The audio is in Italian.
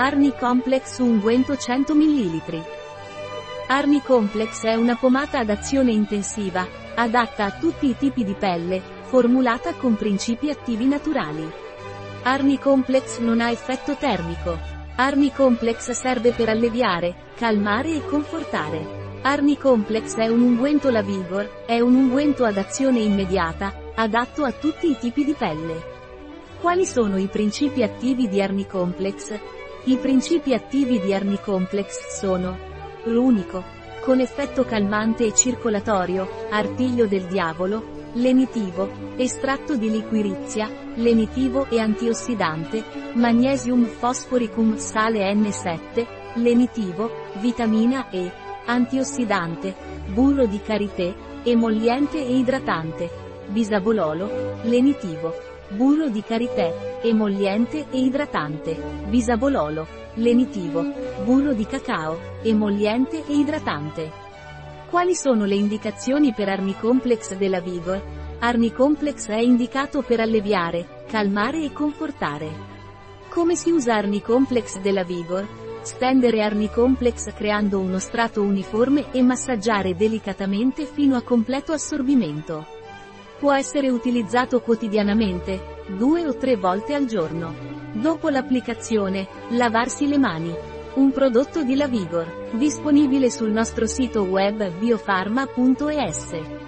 Arnicomplex unguento 100 ml. Arnicomplex è una pomata ad azione intensiva, adatta a tutti i tipi di pelle, formulata con principi attivi naturali. Arnicomplex non ha effetto termico. Arnicomplex serve per alleviare, calmare e confortare. Arnicomplex è un unguento Lavigor, è un unguento ad azione immediata, adatto a tutti i tipi di pelle. Quali sono i principi attivi di Arnicomplex? I principi attivi di Arnicomplex sono: l'unico, con effetto calmante e circolatorio, artiglio del diavolo, lenitivo, estratto di liquirizia, lenitivo e antiossidante, magnesium fosforicum sale N7, lenitivo, vitamina E, antiossidante, burro di karité, emolliente e idratante, bisabololo, lenitivo. Burro di karité, emolliente e idratante. Bisabololo, lenitivo. Burro di cacao, emolliente e idratante. Quali sono le indicazioni per Arnicomplex della Lavigor? Arnicomplex è indicato per alleviare, calmare e confortare. Come si usa Arnicomplex della Lavigor? Stendere Arnicomplex creando uno strato uniforme e massaggiare delicatamente fino a completo assorbimento. Può essere utilizzato quotidianamente, 2 o 3 volte al giorno. Dopo l'applicazione, lavarsi le mani. Un prodotto di Lavigor, disponibile sul nostro sito web biofarma.es.